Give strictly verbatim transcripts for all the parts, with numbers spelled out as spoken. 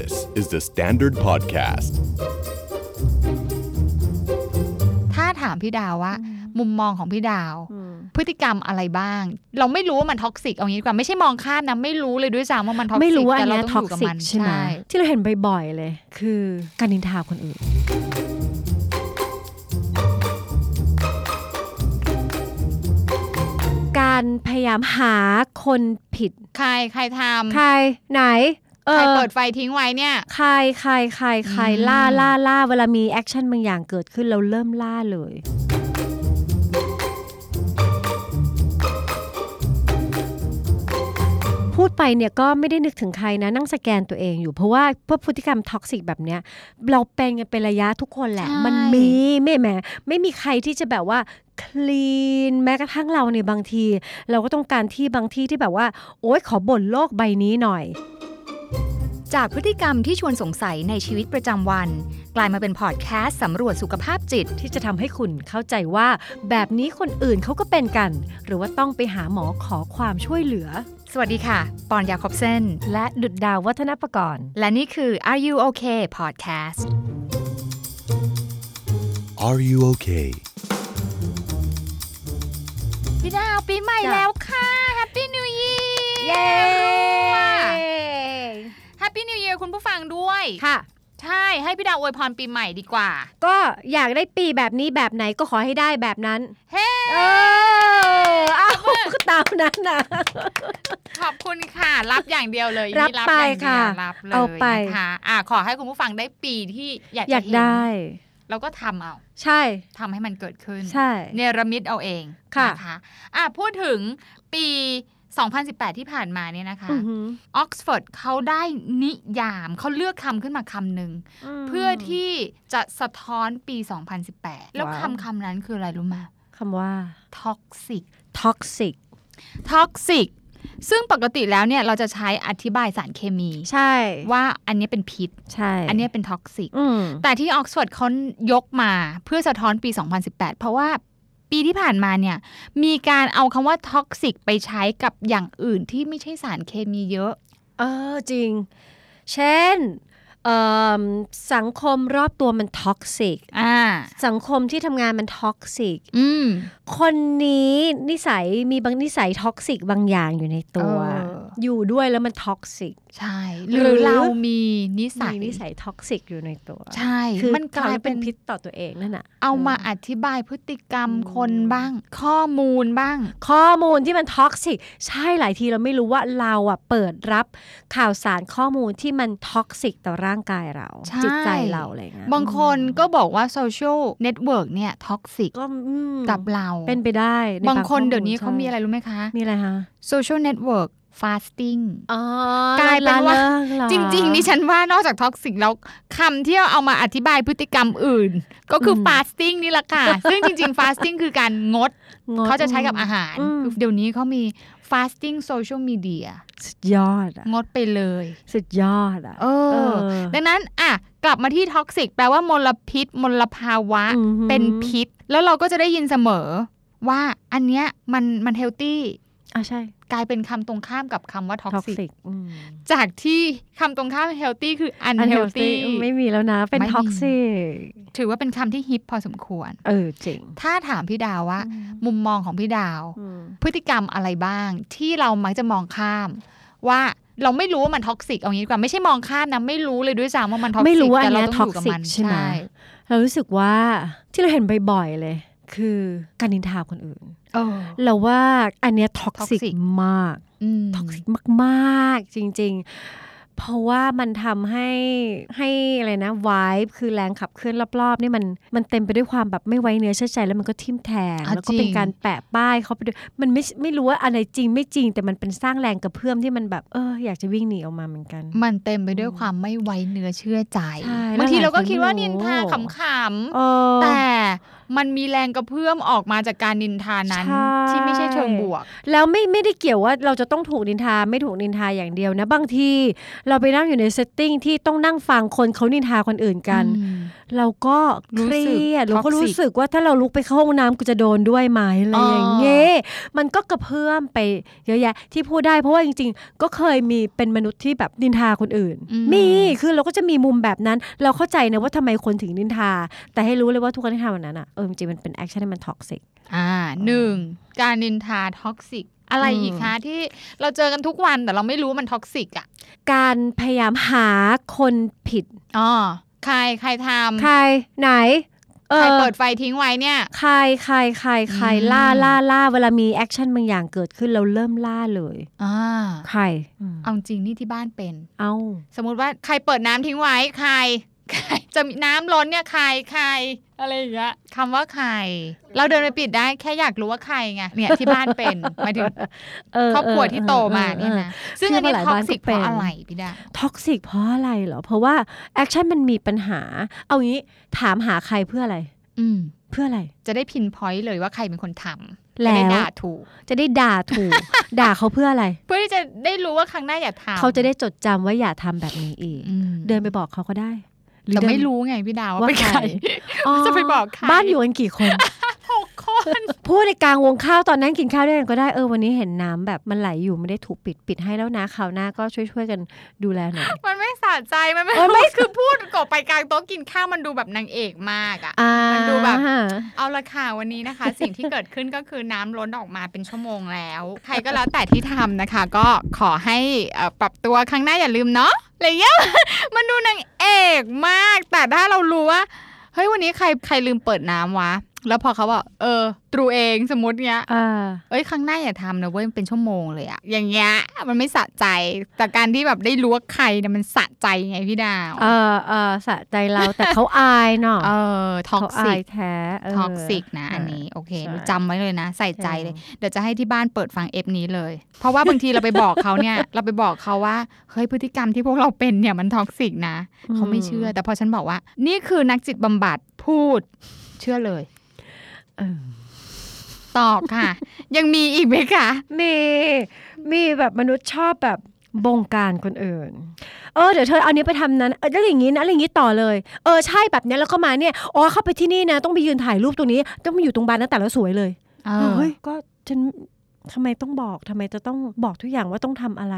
This is the Standard Podcast ถ้าถามพี่ดาวว่ามุมมองของพี่ดาวพฤติกรรมอะไรบ้างเราไม่รู้ว่ามันท็อกซิกเอางี้ดีกว่าไม่ใช่มองข้ามนะไม่รู้เลยด้วยซ้ำว่ามันท็อกซิกไม่รู้ว่าเนี่ยท็อกซิกใช่ไหมที่เราเห็นบ่อยๆเลยคือการนินทาคนอื่นการพยายามหาคนผิดใครใครทำใครไหนใครเปิดไฟทิ้งไว้เนี่ยใครใครใครใครล่าล่าล่าเวลามีแอคชั่นบางอย่างเกิดขึ้นเราเริ่มล่าเลยพูดไปเนี่ยก็ไม่ได้นึกถึงใครนะนั่งสแกนตัวเองอยู่เพราะว่าพวกพฤติกรรมท็อกซิกแบบเนี้ยเราเป็นกันเป็นระยะทุกคนแหละมันมีไม่แม้ไม่มีใครที่จะแบบว่าคลีนแม้กระทั่งเราเนี่ยบางทีเราก็ต้องการที่บางที่ที่แบบว่าโอ๊ยขอบ่นโลกใบนี้หน่อยจากพฤติกรรมที่ชวนสงสัยในชีวิตประจำวันกลายมาเป็นพอดแคสต์สำรวจสุขภาพจิตที่จะทำให้คุณเข้าใจว่าแบบนี้คนอื่นเขาก็เป็นกันหรือว่าต้องไปหาหมอขอความช่วยเหลือสวัสดีค่ะปอนยาคอบเซนและดุจดาววัฒนประกรณ์และนี่คือ Are You Okay Podcast Are You Okay พี่ดาวปีใหม่แล้วค่ะ Happy New Year เย้ Happy New Year คุณผู้ฟังด้วยค่ะใช่ให้พี่ดาวอวยพรปีใหม่ดีกว่าก็อยากได้ปีแบบนี้แบบไหนก็ขอให้ได้แบบนั้นเฮ้เออเอาก็ตามนั้นนะขอบคุณค่ะรับอย่างเดียวเลยรับไปค่ะรับเลยเอาไปค่ะอ่ะขอให้คุณผู้ฟังได้ปีที่อยากอยากได้แล้วก็ทำเอาใช่ทำให้มันเกิดขึ้นใช่เนรมิตเอาเองค่ะนะคะอ่ะพูดถึงปีสองพันสิบแปดที่ผ่านมาเนี่ยนะคะ uh-huh. ออกซฟอร์ดเขาได้นิยามเขาเลือกคำขึ้นมาคำหนึ่ง uh-huh. เพื่อที่จะสะท้อนปีสองพันสิบแปด wow. แล้วคำคำนั้นคืออะไรรู้ไหมคำว่า Toxic Toxic Toxic ซึ่งปกติแล้วเนี่ยเราจะใช้อธิบายสารเคมีใช่ว่าอันนี้เป็นพิษใช่อันนี้เป็น Toxic แต่ที่ออกซฟอร์ดเขายกมาเพื่อสะท้อนปีสองพันสิบแปดเพราะว่าปีที่ผ่านมาเนี่ยมีการเอาคำว่าท็อกซิกไปใช้กับอย่างอื่นที่ไม่ใช่สารเคมีเยอะเออจริงเช่นสังคมรอบตัวมันท็อกซิกสังคมที่ทำงานมันท็อกซิกคนนี้นิสัยมีบางนิสัยท็อกซิกบางอย่างอยู่ในตัว อ, อยู่ด้วยแล้วมันท็อกซิกใช่หรือเรามีนิสัยนิสัยท็อกซิกอยู่ในตัวใช่มันกลายเป็นพิษต่อตัวเองนั่นน่ะเอามาอธิบายพฤติกรรมคนบ้างข้อมูลบ้างข้อมูลที่มันท็อกซิกใช่หลายทีเราไม่รู้ว่าเราอ่ะเปิดรับข่าวสารข้อมูลที่มันท็อกซิกต่อร่างกายเราจิตใจเราอะไรเงี้ยบางคนก็บอกว่าโซเชียลเน็ตเวิร์กเนี่ยท็อกซิกกับเราเป็นไปได้บางคนเดี๋ยวนี้เขามีอะไรรู้ไหมคะมีอะไรคะโซเชียลเน็ตเวิร์กfasting กลายเป็นว่าจริงๆดิฉันว่านอกจากท็อกซิกแล้วคำที่เอามาอธิบายพฤติกรรมอื่นก็คือ fasting นี่แหละค่ะ ซึ่งจริงๆ fasting คือการงด เขาจะใช้กับอาหารเดี๋ยวนี้เขามี fasting social media สุดยอดอ่ะงดไปเลยสุดยอดอ่ะเออดังนั้นอ่ะกลับมาที่ท็อกซิกแปลว่ามลพิษมลภาวะเป็นพิษแล้วเราก็จะได้ยินเสมอว่าอันเนี้ยมันมันเฮลตี้อ่ะใช่กลายเป็นคำตรงข้ามกับคำว่าท็อกซิกจากที่คำตรงข้ามเฮลตี้คืออันเฮลตี้ไม่มีแล้วนะเป็นท็อกซิกถือว่าเป็นคำที่ฮิปพอสมควรเออจริงถ้าถามพี่ดาวว่ามุมมองของพี่ดาวพฤติกรรมอะไรบ้างที่เรามักจะมองข้ามว่าเราไม่รู้ว่ามันท็อกซิกเอางี้ดีกว่าไม่ใช่มองข้ามนะไม่รู้เลยด้วยซ้ำว่ามันท็อกซิกแต่เราต้องอยู่กับมันใช่เรารู้สึกว่าที่เราเห็นบ่อยๆเลยคือการนินทาคนอื่นเราว่าอันเนี้ยท็อกซิกมากท็อกซิกมากๆจริงๆเพราะว่ามันทำให้ให้อะไรนะไวบ์คือแรงขับเคลื่อนรอบๆนี่มันมันเต็มไปด้วยความแบบไม่ไว้เนื้อเชื่อใจแล้วมันก็ทิ่มแทงแล้วก็เป็นการแปะป้ายเขาไปด้วยมันไม่ไม่รู้ว่าอะไรจริงไม่จริงแต่มันเป็นสร้างแรงกระเพื่อมที่มันแบบเอออยากจะวิ่งหนีออกมาเหมือนกันมันเต็มไปด้วยความไม่ไว้เนื้อเชื่อใจบางทีเราก็คิดว่านินทาขำๆแต่มันมีแรงกระเพื่อมออกมาจากการนินทานั้นที่ไม่ใช่เชิงบวกแล้วไม่ไม่ได้เกี่ยวว่าเราจะต้องถูกนินทาไม่ถูกนินทาอย่างเดียวนะบางทีเราไปนั่งอยู่ในเซตติ้งที่ต้องนั่งฟังคนเขานินทาคนอื่นกัน เราก็รู้สึกเราก็รู้สึกว่าถ้าเราลุกไปเข้าห้องน้ำกูจะโดนด้วยไหมอะไรอย่างเงี้ยมันก็กระเพื่อมไปเยอะแยะที่พูดได้เพราะว่าจริงๆก็เคยมีเป็นมนุษย์ที่แบบนินทาคนอื่นมีคือเราก็จะมีมุมแบบนั้นเราเข้าใจนะว่าทำไมคนถึงนินทาแต่ให้รู้เลยว่าทุกการนินทาแบบนั้นอ่ะเออจริงมันเป็นแอคชั่นที่มันท็อกซิกอ่าหนึ่งการนินทาท็อกซิกอะไรอีกคะที่เราเจอกันทุกวันแต่เราไม่รู้มันท็อกซิกอ่ะการพยายามหาคนผิดอ๋อใครใครทำใครไหนใครเปิดไฟทิ้งไว้เนี่ยใครใครใครใครล่าล่าล่าเวลามีแอคชั่นบางอย่างเกิดขึ้นเราเริ่มล่าเลยอ่าใครเอาจริงนี่ที่บ้านเป็นเอาสมมติว่าใครเปิดน้ำทิ้งไว้ใครจะมีน้ำล้นเนี่ยใครใครอะไรอย่างเงี้ยคำว่าใครเราเดินไปปิดได้แค่อยากรู้ว่าใครไงเนี่ยที่บ้านเป็นหมายถึงครอบครัวที่โตมาเนี่ยนะซึ่งอันนี้ท็อกซิกเพราะอะไรพี่ดาท็อกซิกเพราะอะไรเหรอเพราะว่าแอคชั่นมันมีปัญหาเอางี้ถามหาใครเพื่ออะไรอืมเพื่ออะไรจะได้พินพอยต์เลยว่าใครเป็นคนทำแล้วด่าถูกจะได้ด่าถูกด่าเขาเพื่ออะไรเพื่อที่จะได้รู้ว่าครั้งหน้าอย่าทำเขาจะได้จดจำว่าอย่าทำแบบนี้อีกเดินไปบอกเขาก็ได้แต่ไม่รู้ไงพี่ดาวว่าเป็นใครจะไปบอกใครบ้านอยู่กันกี่คนหกคนพูดในกลางวงข้าวตอนนั้นกินข้าวด้วยกันก็ได้เออวันนี้เห็นน้ำแบบมันไหลอยู่ไม่ได้ถูกปิดปิดให้แล้วนะคราวหน้าก็ช่วยๆกันดูแลหน่อยมันไม่สะใจมันไม่ไม่คือพูดก่อไปกลางโต๊ะกินข้าวมันดูแบบนางเอกมากอ่ะมันดูแบบเอาละค่ะวันนี้นะคะสิ่งที่เกิดขึ้นก็คือน้ำล้นออกมาเป็นชั่วโมงแล้วใครก็แล้วแต่ที่ทำนะคะก็ขอให้ปรับตัวครั้งหน้าอย่าลืมเนาะอะไรเงี้ยมันดูนางเอกมากแต่ถ้าเรารู้ว่าเฮ้ยวันนี้ใครใครลืมเปิดน้ำวะแล้วพอเขาบอกเออตรูเองสมมติเงี้ยเอ้ยครั้งหน้าอย่าทำนะเว้ยมันเป็นชั่วโมงเลยอะอย่างเงี้ยมันไม่สะใจแต่การที่แบบได้รู้ว่าใครเนี่ยมันสะใจไงพี่ดาวเออเออสะใจเราแต่เขาอายเนาะเออท็อกซิกแท้ท็อกซิกนะอันนี้โอเคจำไว้เลยนะใส่ใจเลยเดี๋ยวจะให้ที่บ้านเปิดฟังเอฟนี้เลยเพราะว่าบางทีเราไปบอกเขาเนี่ยเราไปบอกเขาว่าเฮ้ยพฤติกรรมที่พวกเราเป็นเนี่ยมันท็อกซิกนะเขาไม่เชื่อแต่พอฉันบอกว่านี่คือนักจิตบำบัดพูดเชื่อเลยตอบค่ะยังมีอีกไหมคะมีมีแบบมนุษย์ชอบแบบบงการคนอื่นเออเดี๋ยวเธอเอานี้ไปทำนั้นเออแล้วอย่างนี้นะอย่างนี้ต่อเลยเออใช่แบบนี้แล้วก็มาเนี่ยอ๋อเข้าไปที่นี่นะต้องไปยืนถ่ายรูปตรงนี้ต้องมาอยู่ตรงบานนั้นแต่แล้วสวยเลยเออเฮ้ยก็ฉันทำไมต้องบอกทำไมจะต้องบอกทุกอย่างว่าต้องทำอะไร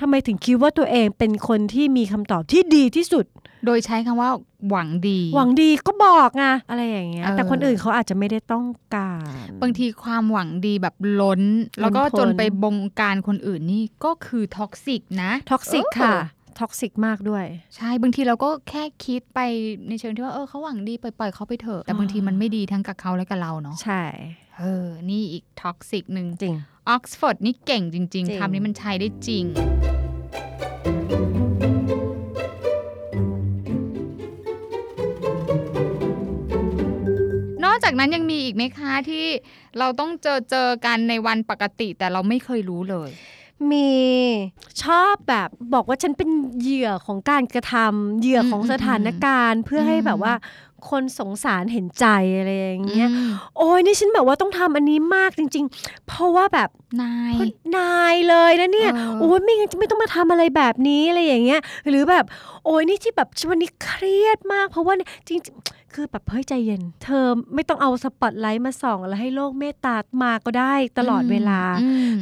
ทำไมถึงคิดว่าตัวเองเป็นคนที่มีคำตอบที่ดีที่สุดโดยใช้คำว่าหวังดีหวังดีก็บอกไงอะไรอย่างเงี้ยแต่คนอื่นเขาอาจจะไม่ได้ต้องการบางทีความหวังดีแบบล้นแล้วก็จนไปบงการคนอื่นนี่ก็คือท็อกซิกนะท็อกซิกค่ะท็อกซิกมากด้วยใช่บางทีเราก็แค่คิดไปในเชิงที่ว่าเออเขาหวังดีปล่อยๆเขาไปเถอะแต่บางทีมันไม่ดีทั้งกับเขาและกับเราเนาะใช่เออนี่อีกท็อกซิกนึงจริงออกซฟอร์ดนี่เก่งจริงๆคำนี้มันใช้ได้จริงนอกจากนั้นยังมีอีกไหมคะที่เราต้องเจอเจอกันในวันปกติแต่เราไม่เคยรู้เลยมีชอบแบบบอกว่าฉันเป็นเหยื่อของการกระทำเหยื่อของสถานการณ์เพื่อให้แบบว่าคนสงสารเห็นใจอะไรอย่างเงี้ยโอ้ยนี่ฉันแบบว่าต้องทำอันนี้มากจริงๆเพราะว่าแบบนายนายเลยนะเนี่ยโอ้ยไม่งั้นจะไม่ต้องมาทำอะไรแบบนี้อะไรอย่างเงี้ยหรือแบบโอ้ยนี่ที่แบบวันนี้เครียดมากเพราะว่าจริงๆคือแบบเฮ้ยใจเย็นเธอไม่ต้องเอาสปอตไลท์มาส่องแล้วให้โลกเมตตามาก็ได้ตลอดเวลา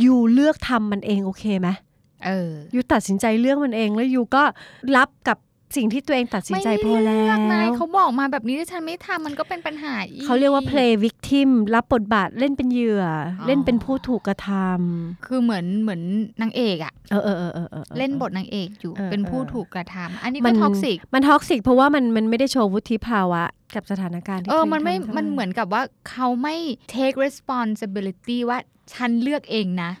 อยู่เลือกทำมันเองโอเคไหมเอออยู่ตัดสินใจเรื่องมันเองแล้วอยู่ก็รับกับสิ่งที่ตัวเองตัดสินใจพอแล้วนายเขาบอกมาแบบนี้ถ้าฉันไม่ทำมันก็เป็นปัญหาอีกเขาเรียกว่า play victim รับบทบาทเล่นเป็นเหยื่อเล่นเป็นผู้ถูกกระทำคือเหมือนเหมือนนางเอกอะเออเออเออเออเล่นบทนางเอกอยู่เป็นผู้ถูกกระทำอันนี้ก็ท็อกซิกมันท็อกซิกเพราะว่ามันมันไม่ได้โชว์วุฒิภาวะกับสถานการณ์ที่เออมันไม่มันเหมือนกับว่าเขาไม่ take responsibility ว่าฉันเลือกเองนะ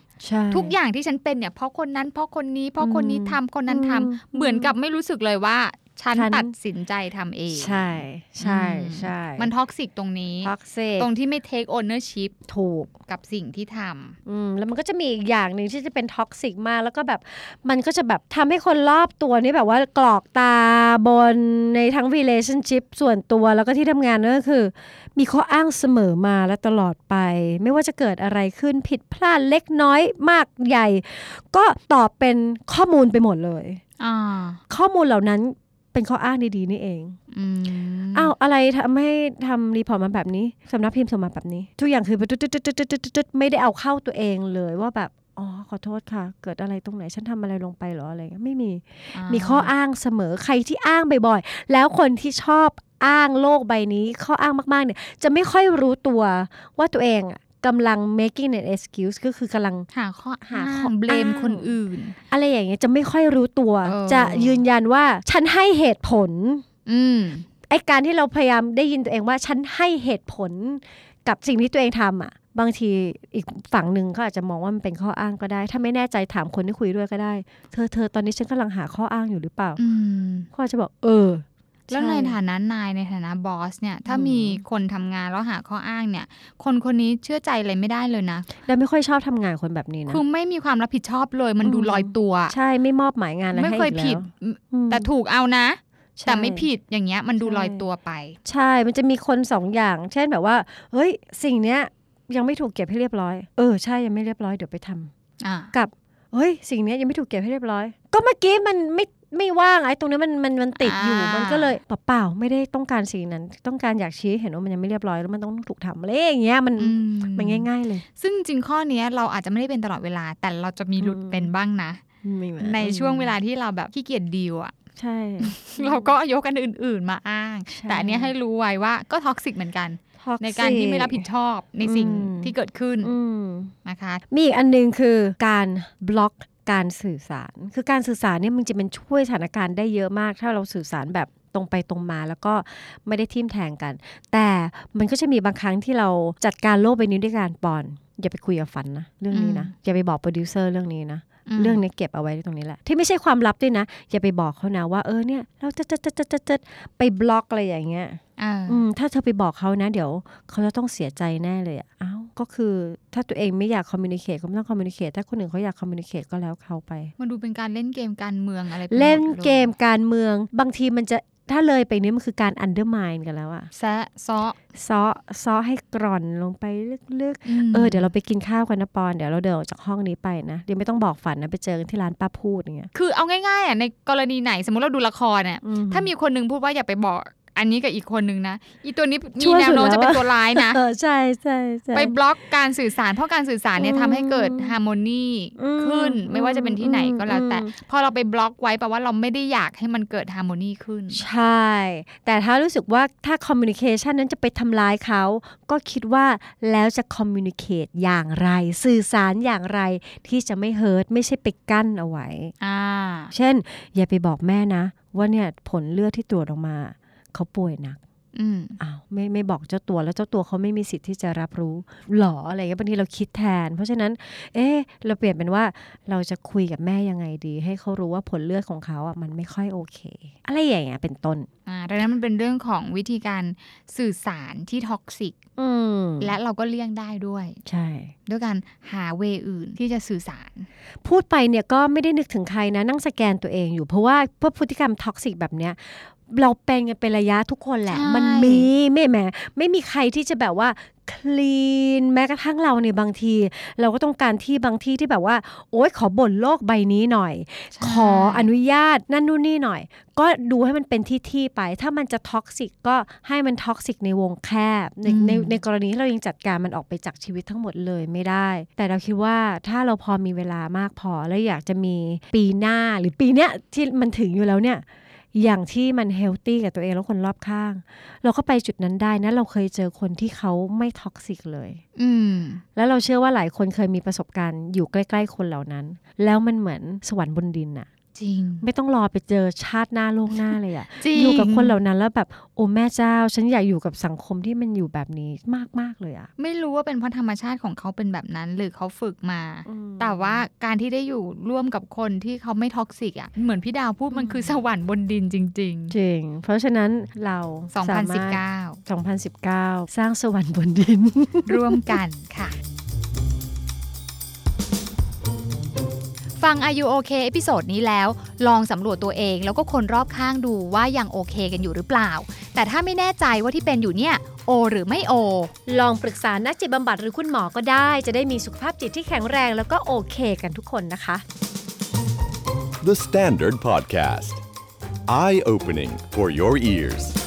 ทุกอย่างที่ฉันเป็นเนี่ยเพราะคนนั้นเพราะคนนี้เพราะคนนี้ทำคนนั้นทำเหมือนกับไม่รู้สึกเลยว่าฉันตัดสินใจทำเองใช่ใช่ใช่มันท็อกซิกตรงนี้ตรงที่ไม่เทคโอเนอร์ชิพถูกกับสิ่งที่ทำแล้วมันก็จะมีอีกอย่างหนึ่งที่จะเป็นท็อกซิกมากแล้วก็แบบมันก็จะแบบทำให้คนรอบตัวนี่แบบว่ากรอกตาบนในทั้ง relationship ส่วนตัวแล้วก็ที่ทำงานก็คือมีข้ออ้างเสมอมาและตลอดไปไม่ว่าจะเกิดอะไรขึ้นผิดพลาดเล็กน้อยมากใหญ่ก็ตอบเป็นข้อมูลไปหมดเลยข้อมูลเหล่านั้น เป็นข้ออ้างดีๆนี่เองอ้าวอะไรทำให้ทำรีพอร์ตมาแบบนี้สำนักพิมพ์ส่งมาแบบนี้ทุกอย่างคือไม่ได้เอาเข้าตัวเองเลยว่าแบบอ๋อขอโทษค่ะเกิดอะไรตรงไหนฉันทำอะไรลงไปหรออะไรไม่มีมีข้ออ้างเสมอใครที่อ้างบ่อยๆแล้วคนที่ชอบอ้างโลกใบนี้ข้ออ้างมากๆเนี่ยจะไม่ค่อยรู้ตัวว่าตัวเองกำลัง making an excuse ก็คือกำลังหาข้อหาของ blame คนอื่นอะไรอย่างเงี้ยจะไม่ค่อยรู้ตัวจะยืนยันว่าฉันให้เหตุผลไอ้การที่เราพยายามได้ยินตัวเองว่าฉันให้เหตุผลกับสิ่งที่ตัวเองทำอ่ะบางทีอีกฝั่งหนึ่งเขาอาจจะมองว่ามันเป็นข้ออ้างก็ได้ถ้าไม่แน่ใจถามคนที่คุยด้วยก็ได้เธอเธอตอนนี้ฉันกำลังหาข้ออ้างอยู่หรือเปล่าเขาอาจจะบอกเออแล้วในฐานะนายในฐานะบอสเนี่ยถ้ามีคนทำงานแล้วหาข้ออ้างเนี่ยคนคนนี้เชื่อใจอะไรไม่ได้เลยนะและไม่ค่อยชอบทำงานคนแบบนี้นะคือไม่มีความรับผิดชอบเลยมันดูลอยตัวใช่ไม่มอบหมายงานอะไรให้อีกแล้วไม่เคยผิดแต่ถูกเอานะแต่ไม่ผิดอย่างเงี้ยมันดูลอยตัวไปใช่มันจะมีคนสองอย่างเช่นแบบว่าเฮ้ยสิ่งเนี้ยยังไม่ถูกเก็บให้เรียบร้อยเออใช่ยังไม่เรียบร้อยเดี๋ยวไปทำกับเฮ้ยสิ่งเนี้ยยังไม่ถูกเก็บให้เรียบร้อยก็เมื่อกี้มันไม่ไม่ว่างไอ้ตรงนี้มันมันมันติด อ, อยู่มันก็เลยเปล่าๆไม่ได้ต้องการสิ่งนั้นต้องการอยากชี้เห็นว่ามันยังไม่เรียบร้อยแล้วมันต้องถูกทำอะไรอย่างเงี้ยมัน ม, มันง่ายๆเลยซึ่งจริงข้อนี้เราอาจจะไม่ได้เป็นตลอดเวลาแต่เราจะมีหลุดเป็นบ้างนะในช่วงเวลาที่เราแบบขี้เกียจดีลอ่ะใช่ เราก็ยกกันอื่นๆมาอ้างแต่อันนี้ให้รู้ไว้ว่าก็ท็อกซิกเหมือนกันในการที่ไม่รับผิดชอบในสิ่งที่เกิดขึ้นนะคะมีอีกอันนึงคือการบล็อกการสื่อสารคือการสื่อสารเนี่ยมันจะเป็นช่วยสถานการณ์ได้เยอะมากถ้าเราสื่อสารแบบตรงไปตรงมาแล้วก็ไม่ได้ทิ่มแทงกันแต่มันก็จะมีบางครั้งที่เราจัดการโลกใบนี้ด้วยการปอนอย่าไปคุยกับฝันนะเรื่องนี้นะอย่าไปบอกโปรดิวเซอร์เรื่องนี้นะเรื่องนี้เก็บเอาไว้ตรงนี้แหละที่ไม่ใช่ความลับด้วยนะอย่าไปบอกเขานะว่าเออเนี่ยเราจะจะจะจะจะจะไปบล็อกอะไรอย่างเงี้ยถ้าเธอไปบอกเขานะเดี๋ยวเขาจะต้องเสียใจแน่เลยอ้าวก็คือถ้าตัวเองไม่อยากคอมมิวนิเคตก็ไม่ต้องคอมมิวนิเคตถ้าคนอื่นเขาอยากคอมมิวนิเคตก็แล้วเขาไปมันดูเป็นการเล่นเกมการเมืองอะไรเล่นเกมการเมืองบางทีมันจะถ้าเลยไปนี้มันคือการอันเดอร์มายน์กันแล้วอะแซะซ้อซ้อซ้อให้กร่อนลงไปลึกๆเออเดี๋ยวเราไปกินข้าวกันนะปอนเดี๋ยวเราเดินออกจากห้องนี้ไปนะเดี๋ยวไม่ต้องบอกฝันนะไปเจอกันที่ร้านป้าพูดอย่างเงี้ยคือเอาง่ายๆอ่ะในกรณีไหนสมมติเราดูละครเนี่ยถ้ามีคนนึงพูดว่าอย่าไปบอกอันนี้กับอีกคนนึงนะอีตัวนี้มีแนวโน้มจะเป็นตัวร้ายนะเออใช่ๆๆไปบล็อกการสื่อสารเพราะการสื่อสารเนี่ยทำให้เกิดฮาร์โมนีขึ้นไม่ว่าจะเป็นที่ไหนก็แล้วแต่พอเราไปบล็อกไว้แปลว่าเราไม่ได้อยากให้มันเกิดฮาร์โมนีขึ้นใช่แต่ถ้ารู้สึกว่าถ้าคอมมิวนิเคชันนั้นจะไปทำร้ายเขาก็คิดว่าแล้วจะคอมมิวนิเคตอย่างไรสื่อสารอย่างไรที่จะไม่เฮิร์ตไม่ใช่ไปกั้นเอาไว้อ่าเช่นอย่าไปบอกแม่นะว่าเนี่ยผลเลือดที่ตรวจออกมาเขาป่วยหนักอ้าวไม่ไม่บอกเจ้าตัวแล้วเจ้าตัวเขาไม่มีสิทธิ์ที่จะรับรู้หรออะไรเงี้ยบางทีเราคิดแทนเพราะฉะนั้นเอ๊ะเราเปลี่ยนเป็นว่าเราจะคุยกับแม่ยังไงดีให้เขารู้ว่าผลเลือดของเขาอ่ะมันไม่ค่อยโอเคอะไรอย่างเงี้ยเป็นต้นอ่าดังนั้นมันเป็นเรื่องของวิธีการสื่อสารที่ท็อกซิกและเราก็เลี่ยงได้ด้วยใช่ด้วยการหาเวอื่นที่จะสื่อสารพูดไปเนี่ยก็ไม่ได้นึกถึงใครนะนั่งสแกนตัวเองอยู่เพราะว่าพฤติกรรมท็อกซิกแบบเนี้ยเราเป็นกันเป็นระยะทุกคนแหละมันมีไม่แม้ไม่มีใครที่จะแบบว่าคลีนแม้กระทั่งเราเนี่ยบางทีเราก็ต้องการที่บางที่ที่แบบว่าโอ๊ยขอบ่นโลกใบนี้หน่อยขออนุญาตนั่นนู่นนี่หน่อยก็ดูให้มันเป็นที่ๆไปถ้ามันจะท็อกซิกก็ให้มันท็อกซิกในวงแคบในในในกรณีที่เรายังจัดการมันออกไปจากชีวิตทั้งหมดเลยไม่ได้แต่เราคิดว่าถ้าเราพอมีเวลามากพอแล้วอยากจะมีปีหน้าหรือปีเนี้ยที่มันถึงอยู่แล้วเนี่ยอย่างที่มันเฮลตี้กับตัวเองแล้วคนรอบข้างเราก็ไปจุดนั้นได้นะเราเคยเจอคนที่เขาไม่ท็อกซิกเลยแล้วเราเชื่อว่าหลายคนเคยมีประสบการณ์อยู่ใกล้ๆคนเหล่านั้นแล้วมันเหมือนสวรรค์บนดินอะจริงไม่ต้องรอไปเจอชาติหน้าโลกหน้าเลยอะอยู่กับคนเหล่านั้นแล้วแบบโอ้แม่เจ้าฉันอยากอยู่กับสังคมที่มันอยู่แบบนี้มากๆเลยอะไม่รู้ว่าเป็นเพราะธรรมชาติของเขาเป็นแบบนั้นหรือเขาฝึกมาแต่ว่าการที่ได้อยู่ร่วมกับคนที่เขาไม่ท็อกซิกอะเหมือนพี่ดาวพูดมันคือสวรรค์บนดินจริงๆจริงเพราะฉะนั้นเราสองพันสิบเก้า สองพันสิบเก้าสร้างสวรรค์บนดิน ร่วมกันค่ะฟัง Are You Okay เอพิโซดนี้แล้วลองสำรวจตัวเองแล้วก็คนรอบข้างดูว่ายังโอเคกันอยู่หรือเปล่าแต่ถ้าไม่แน่ใจว่าที่เป็นอยู่เนี่ยโอหรือไม่โอลองปรึกษานักจิตบำบัดหรือคุณหมอก็ได้จะได้มีสุขภาพจิตที่แข็งแรงแล้วก็โอเคกันทุกคนนะคะ The Standard Podcast Eye-opening for your ears